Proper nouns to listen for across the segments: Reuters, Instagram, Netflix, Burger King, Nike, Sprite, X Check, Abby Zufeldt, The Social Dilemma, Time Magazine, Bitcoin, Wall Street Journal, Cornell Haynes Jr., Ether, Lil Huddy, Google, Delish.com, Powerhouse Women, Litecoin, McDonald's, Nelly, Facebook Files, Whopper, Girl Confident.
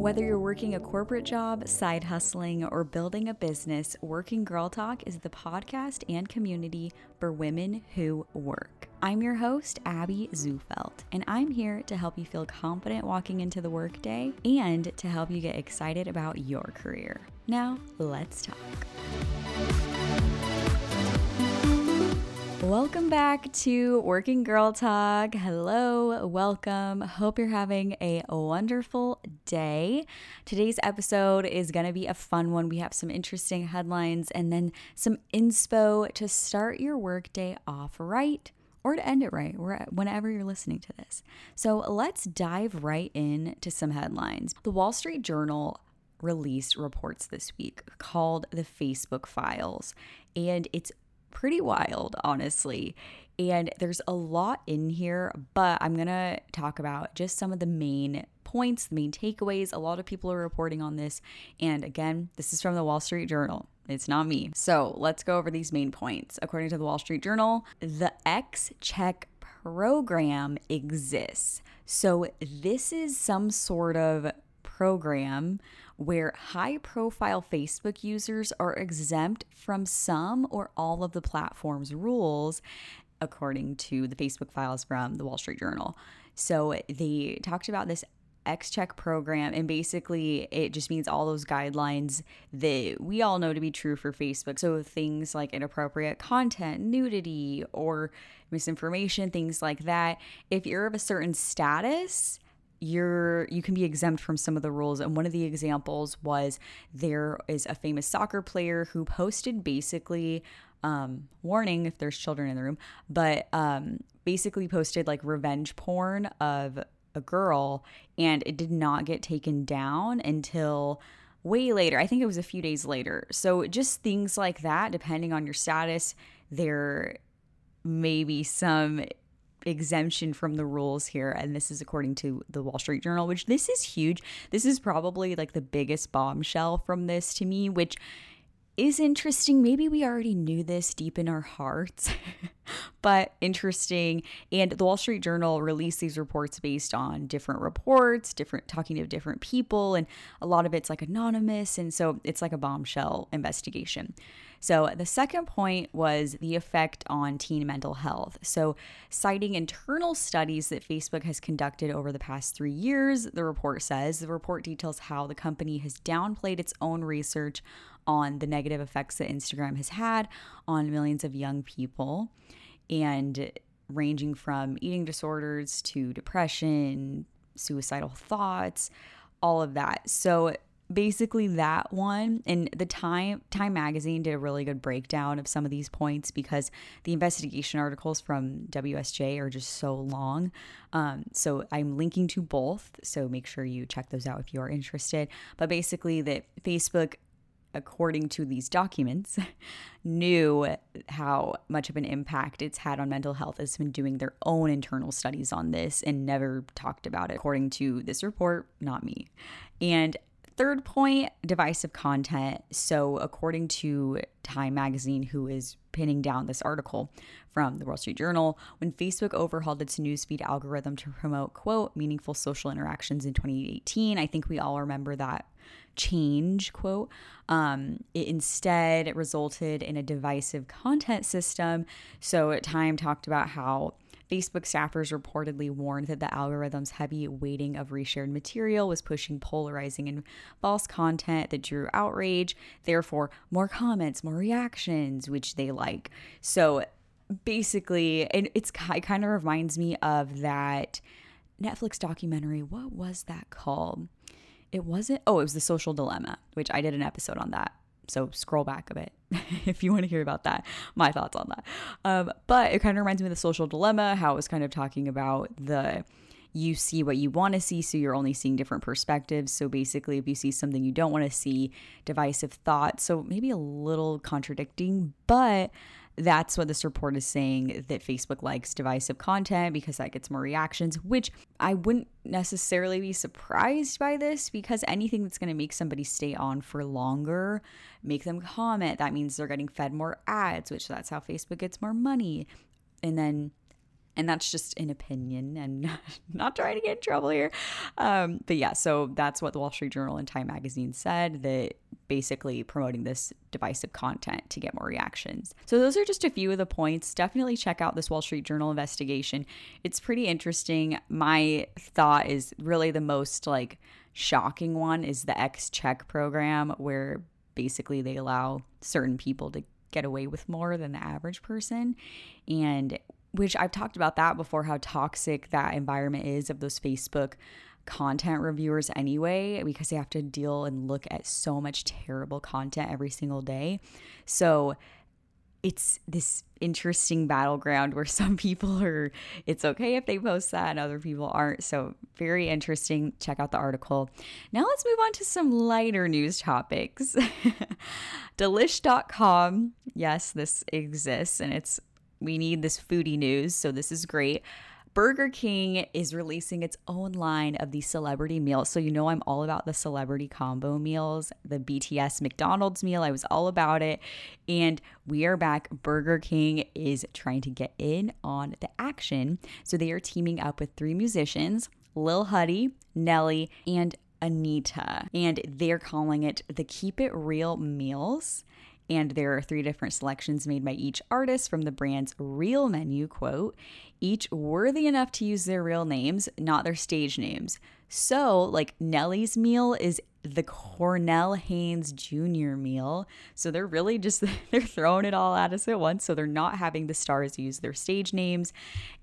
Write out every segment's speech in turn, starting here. Whether you're working a corporate job, side hustling, or building a business, Working Girl Talk is the podcast and community for women who work. I'm your host, Abby Zufeldt, and I'm here to help you feel confident walking into the workday and to help you get excited about your career. Now, let's talk. Welcome back to Working Girl Talk. Hello, welcome. Hope you're having a wonderful day. Today's episode is going to be a fun one. We have some interesting headlines and then some inspo to start your workday off right or to end it right whenever you're listening to this. So let's dive right in to some headlines. The Wall Street Journal released reports this week called the Facebook Files, and it's pretty wild, honestly. And there's a lot in here, but I'm going to talk about just some of the main points, the main takeaways. A lot of people are reporting on this. And again, this is from the Wall Street Journal. It's not me. So let's go over these main points. According to the Wall Street Journal, the X Check program exists. So this is some sort of program where high-profile Facebook users are exempt from some or all of the platform's rules, according to the Facebook Files from the Wall Street Journal. So they talked about this X Check program, and basically it just means all those guidelines that we all know to be true for Facebook. So things like inappropriate content, nudity, or misinformation, things like that. If you're of a certain status, you can be exempt from some of the rules. And one of the examples was there is a famous soccer player who posted basically, warning if there's children in the room, but basically posted like revenge porn of a girl, and it did not get taken down until way later. I think it was a few days later. So just things like that, depending on your status, there may be some exemption from the rules here, and this is according to the Wall Street Journal, which this is huge. This is probably like the biggest bombshell from this to me, which is interesting. Maybe we already knew this deep in our hearts, but interesting. And the Wall Street Journal released these reports based on different reports, talking to different people, and a lot of it's like anonymous, and so it's like a bombshell investigation. So the second point was the effect on teen mental health. So citing internal studies that Facebook has conducted over the past 3 years, the report says, the report details how the company has downplayed its own research on the negative effects that Instagram has had on millions of young people, and ranging from eating disorders to depression, suicidal thoughts, all of that. So basically that one, and the Time Magazine did a really good breakdown of some of these points because the investigation articles from WSJ are just so long. So I'm linking to both, so make sure you check those out if you are interested. But basically that Facebook, according to these documents, knew how much of an impact it's had on mental health. It's been doing their own internal studies on this and never talked about it, according to this report, not me. And third point, divisive content. So according to Time Magazine, who is pinning down this article from the Wall Street Journal, when Facebook overhauled its newsfeed algorithm to promote, quote, meaningful social interactions in 2018, I think we all remember that change, quote, it instead resulted in a divisive content system. So Time talked about how Facebook staffers reportedly warned that the algorithm's heavy weighting of reshared material was pushing polarizing and false content that drew outrage, therefore more comments, more reactions, which they like. So basically, and it kind of reminds me of that Netflix documentary. What was that called? It was The Social Dilemma, which I did an episode on that. So scroll back a bit if you want to hear about that, my thoughts on that. But it kind of reminds me of The Social Dilemma, how it was kind of talking about you see what you want to see, so you're only seeing different perspectives. So basically, if you see something you don't want to see, divisive thoughts, so maybe a little contradicting, but that's what this report is saying, that Facebook likes divisive content because that gets more reactions, which I wouldn't necessarily be surprised by this, because anything that's going to make somebody stay on for longer, make them comment, that means they're getting fed more ads, which that's how Facebook gets more money. And then And that's just an opinion, and not trying to get in trouble here. But yeah, so that's what the Wall Street Journal and Time Magazine said, that basically promoting this divisive content to get more reactions. So those are just a few of the points. Definitely check out this Wall Street Journal investigation. It's pretty interesting. My thought is really the most like shocking one is the X Check program, where basically they allow certain people to get away with more than the average person, and which I've talked about that before, how toxic that environment is of those Facebook content reviewers anyway, because they have to deal and look at so much terrible content every single day. So it's this interesting battleground where some people are, it's okay if they post that and other people aren't. So very interesting. Check out the article. Now let's move on to some lighter news topics. Delish.com. Yes, this exists, and it's, we need this foodie news, so this is great. Burger King is releasing its own line of the celebrity meals. So you know I'm all about the celebrity combo meals, the BTS McDonald's meal. I was all about it. And we are back. Burger King is trying to get in on the action. So they are teaming up with 3 musicians, Lil Huddy, Nelly, and Anita. And they're calling it the Keep It Real Meals. And there are 3 different selections made by each artist from the brand's real menu, quote, each worthy enough to use their real names, not their stage names. So, like, Nelly's meal is the Cornell Haynes Jr. meal. So they're really just, they're throwing it all at us at once. So they're not having the stars use their stage names.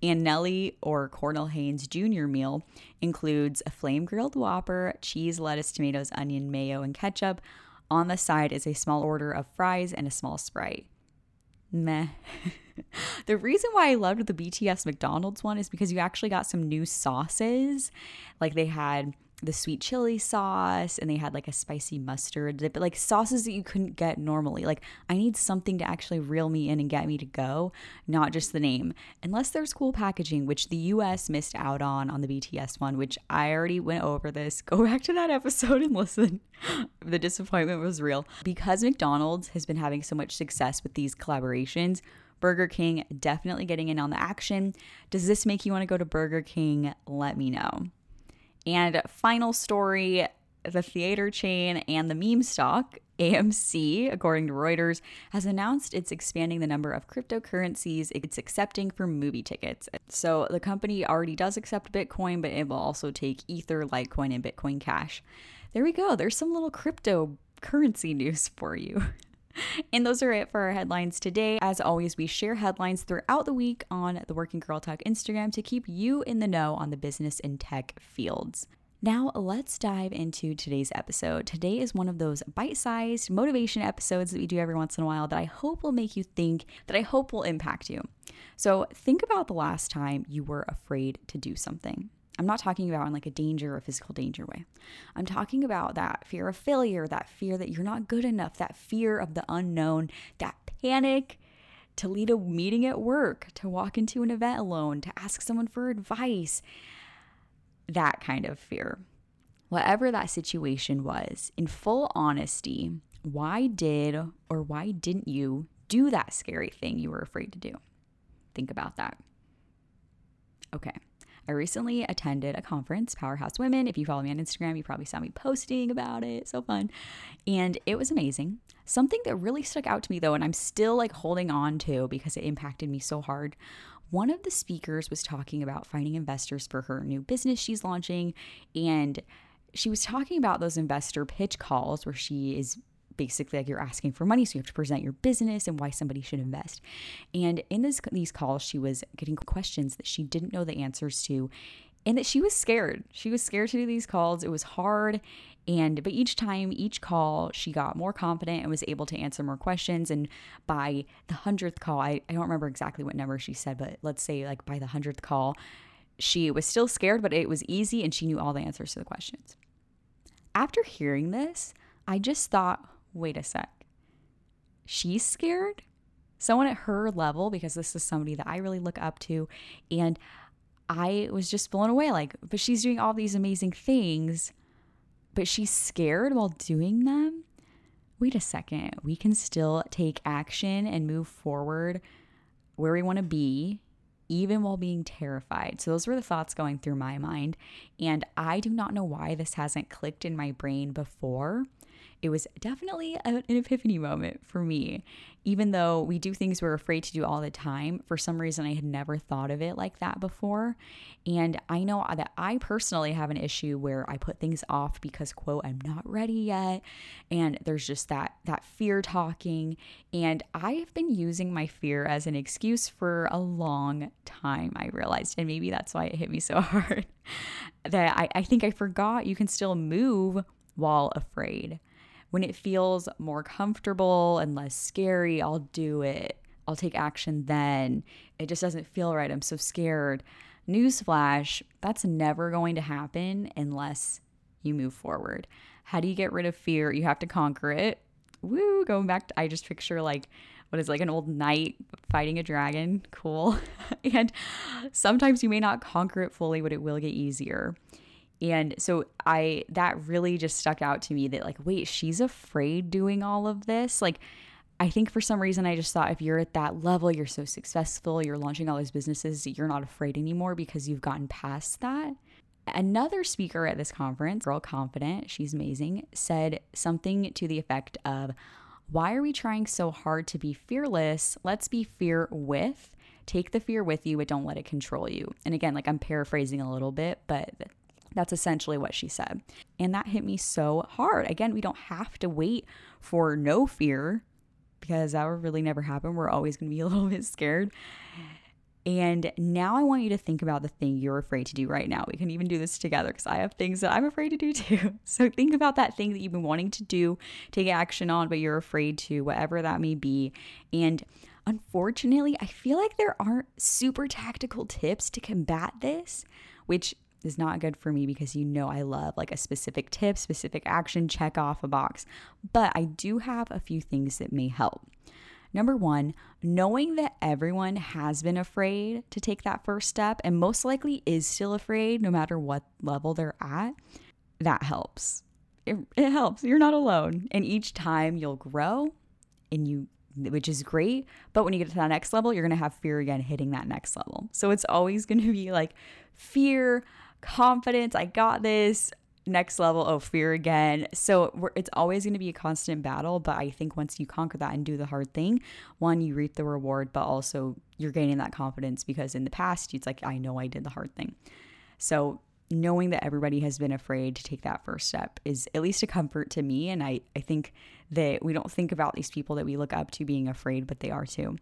And Nelly or Cornell Haynes Jr. meal includes a flame-grilled Whopper, cheese, lettuce, tomatoes, onion, mayo, and ketchup. On the side is a small order of fries and a small Sprite. Meh. The reason why I loved the BTS McDonald's one is because you actually got some new sauces. Like they had the sweet chili sauce, and they had like a spicy mustard dip, but like sauces that you couldn't get normally. Like I need something to actually reel me in and get me to go, not just the name. Unless there's cool packaging, which the US missed out on the BTS one, which I already went over this. Go back to that episode and listen. The disappointment was real. Because McDonald's has been having so much success with these collaborations, Burger King definitely getting in on the action. Does this make you want to go to Burger King? Let me know. And final story, the theater chain and the meme stock, AMC, according to Reuters, has announced it's expanding the number of cryptocurrencies it's accepting for movie tickets. So the company already does accept Bitcoin, but it will also take Ether, Litecoin, and Bitcoin Cash. There we go. There's some little cryptocurrency news for you. And those are it for our headlines today. As always, we share headlines throughout the week on the Working Girl Talk Instagram to keep you in the know on the business and tech fields. Now let's dive into today's episode. Today is one of those bite-sized motivation episodes that we do every once in a while that I hope will make you think, that I hope will impact you. So think about the last time you were afraid to do something. I'm not talking about in like a danger or physical danger way. I'm talking about that fear of failure, that fear that you're not good enough, that fear of the unknown, that panic to lead a meeting at work, to walk into an event alone, to ask someone for advice, that kind of fear. Whatever that situation was, in full honesty, why did or why didn't you do that scary thing you were afraid to do? Think about that. Okay. I recently attended a conference, Powerhouse Women. If you follow me on Instagram, you probably saw me posting about it. So fun. And it was amazing. Something that really stuck out to me though, and I'm still like holding on to because it impacted me so hard. One of the speakers was talking about finding investors for her new business she's launching. And she was talking about those investor pitch calls where she is basically like you're asking for money, so you have to present your business and why somebody should invest. And in these calls, she was getting questions that she didn't know the answers to, and that she was scared. She was scared to do these calls. It was hard. But each time, each call, she got more confident and was able to answer more questions. And by the 100th call, I don't remember exactly what number she said, but let's say like by the 100th call, she was still scared, but it was easy and she knew all the answers to the questions. After hearing this, I just thought, wait a sec, she's scared? Someone at her level, because this is somebody that I really look up to, and I was just blown away, like, but she's doing all these amazing things, but she's scared while doing them? Wait a second, we can still take action and move forward where we want to be even while being terrified. So those were the thoughts going through my mind. And I do not know why this hasn't clicked in my brain before. It was definitely an epiphany moment for me. Even though we do things we're afraid to do all the time, for some reason I had never thought of it like that before. And I know that I personally have an issue where I put things off because, quote, I'm not ready yet. And there's just that fear talking. And I have been using my fear as an excuse for a long time, I realized. And maybe that's why it hit me so hard that I think I forgot you can still move while afraid. When it feels more comfortable and less scary, I'll do it. I'll take action then. It just doesn't feel right. I'm so scared. Newsflash, that's never going to happen unless you move forward. How do you get rid of fear? You have to conquer it. Woo, going back to, I just picture like, what is it, like an old knight fighting a dragon? Cool. And sometimes you may not conquer it fully, but it will get easier. And so that really just stuck out to me that like, wait, she's afraid doing all of this. Like, I think for some reason, I just thought if you're at that level, you're so successful, you're launching all these businesses, you're not afraid anymore because you've gotten past that. Another speaker at this conference, Girl Confident, she's amazing, said something to the effect of, why are we trying so hard to be fearless? Let's be fear with. Take the fear with you, but don't let it control you. And again, like I'm paraphrasing a little bit, but that's essentially what she said. And that hit me so hard. Again, we don't have to wait for no fear because that will really never happen. We're always going to be a little bit scared. And now I want you to think about the thing you're afraid to do right now. We can even do this together because I have things that I'm afraid to do too. So think about that thing that you've been wanting to do, take action on, but you're afraid to, whatever that may be. And unfortunately, I feel like there aren't super tactical tips to combat this, which is not good for me because I love like a specific tip, specific action, check off a box. But I do have a few things that may help. Number one, knowing that everyone has been afraid to take that first step and most likely is still afraid no matter what level they're at, that helps. It helps. You're not alone. And each time you'll grow and which is great. But when you get to that next level, you're going to have fear again hitting that next level. So it's always going to be like fear, confidence, I got this, next level, oh, fear again. So it's always going to be a constant battle. But I think once you conquer that and do the hard thing, one, you reap the reward, but also you're gaining that confidence because in the past, it's like, I know I did the hard thing. So knowing that everybody has been afraid to take that first step is at least a comfort to me. And I think that we don't think about these people that we look up to being afraid, but they are too.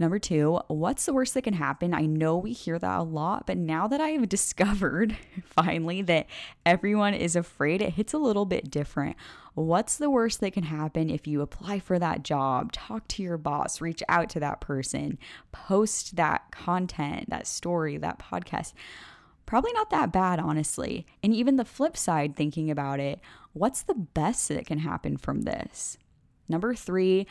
Number two, what's the worst that can happen? I know we hear that a lot, but now that I have discovered finally that everyone is afraid, it hits a little bit different. What's the worst that can happen if you apply for that job, talk to your boss, reach out to that person, post that content, that story, that podcast? Probably not that bad, honestly. And even the flip side, thinking about it, what's the best that can happen from this? Number three,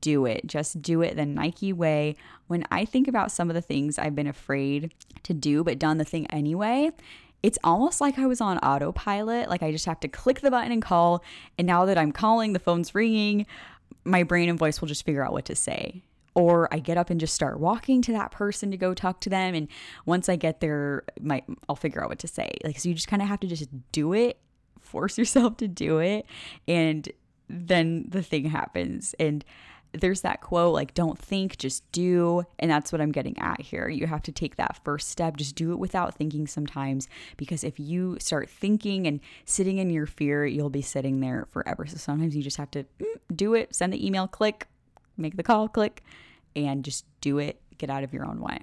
do it. Just do it the Nike way. When I think about some of the things I've been afraid to do, but done the thing anyway, it's almost like I was on autopilot. Like I just have to click the button and call. And now that I'm calling, the phone's ringing, my brain and voice will just figure out what to say. Or I get up and just start walking to that person to go talk to them. And once I get there, I'll figure out what to say. Like, so you just kind of have to just do it, force yourself to do it. And then the thing happens. And there's that quote, like, don't think, just do. And that's what I'm getting at here. You have to take that first step. Just do it without thinking sometimes, because if you start thinking and sitting in your fear, you'll be sitting there forever. So sometimes you just have to do it, send the email, click, make the call, click, and just do it. Get out of your own way.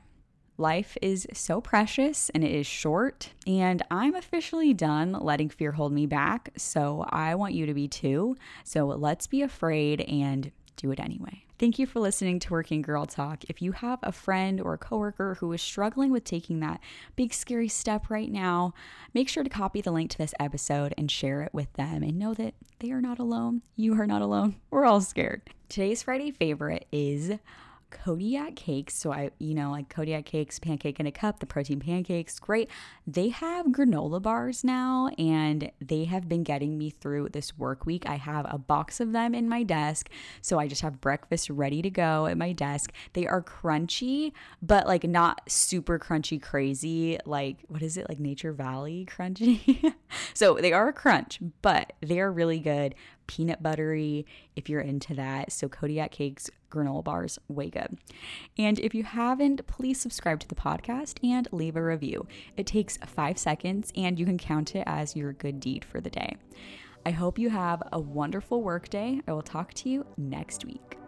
Life is so precious and it is short, and I'm officially done letting fear hold me back. So I want you to be too. So let's be afraid and do it anyway. Thank you for listening to Working Girl Talk. If you have a friend or a coworker who is struggling with taking that big scary step right now, make sure to copy the link to this episode and share it with them, and know that they are not alone. You are not alone. We're all scared. Today's Friday favorite is Kodiak Cakes. So I, you know, like Kodiak Cakes, pancake in a cup, the protein pancakes, great. They have granola bars now, and they have been getting me through this work week. I have a box of them in my desk, so I just have breakfast ready to go at my desk. They are crunchy, but like not super crunchy crazy, like what is it, like Nature Valley crunchy? So they are a crunch, but they are really good. Peanut buttery, if you're into that. So Kodiak Cakes, granola bars, way good. And if you haven't, please subscribe to the podcast and leave a review. It takes 5 seconds and you can count it as your good deed for the day. I hope you have a wonderful work day. I will talk to you next week.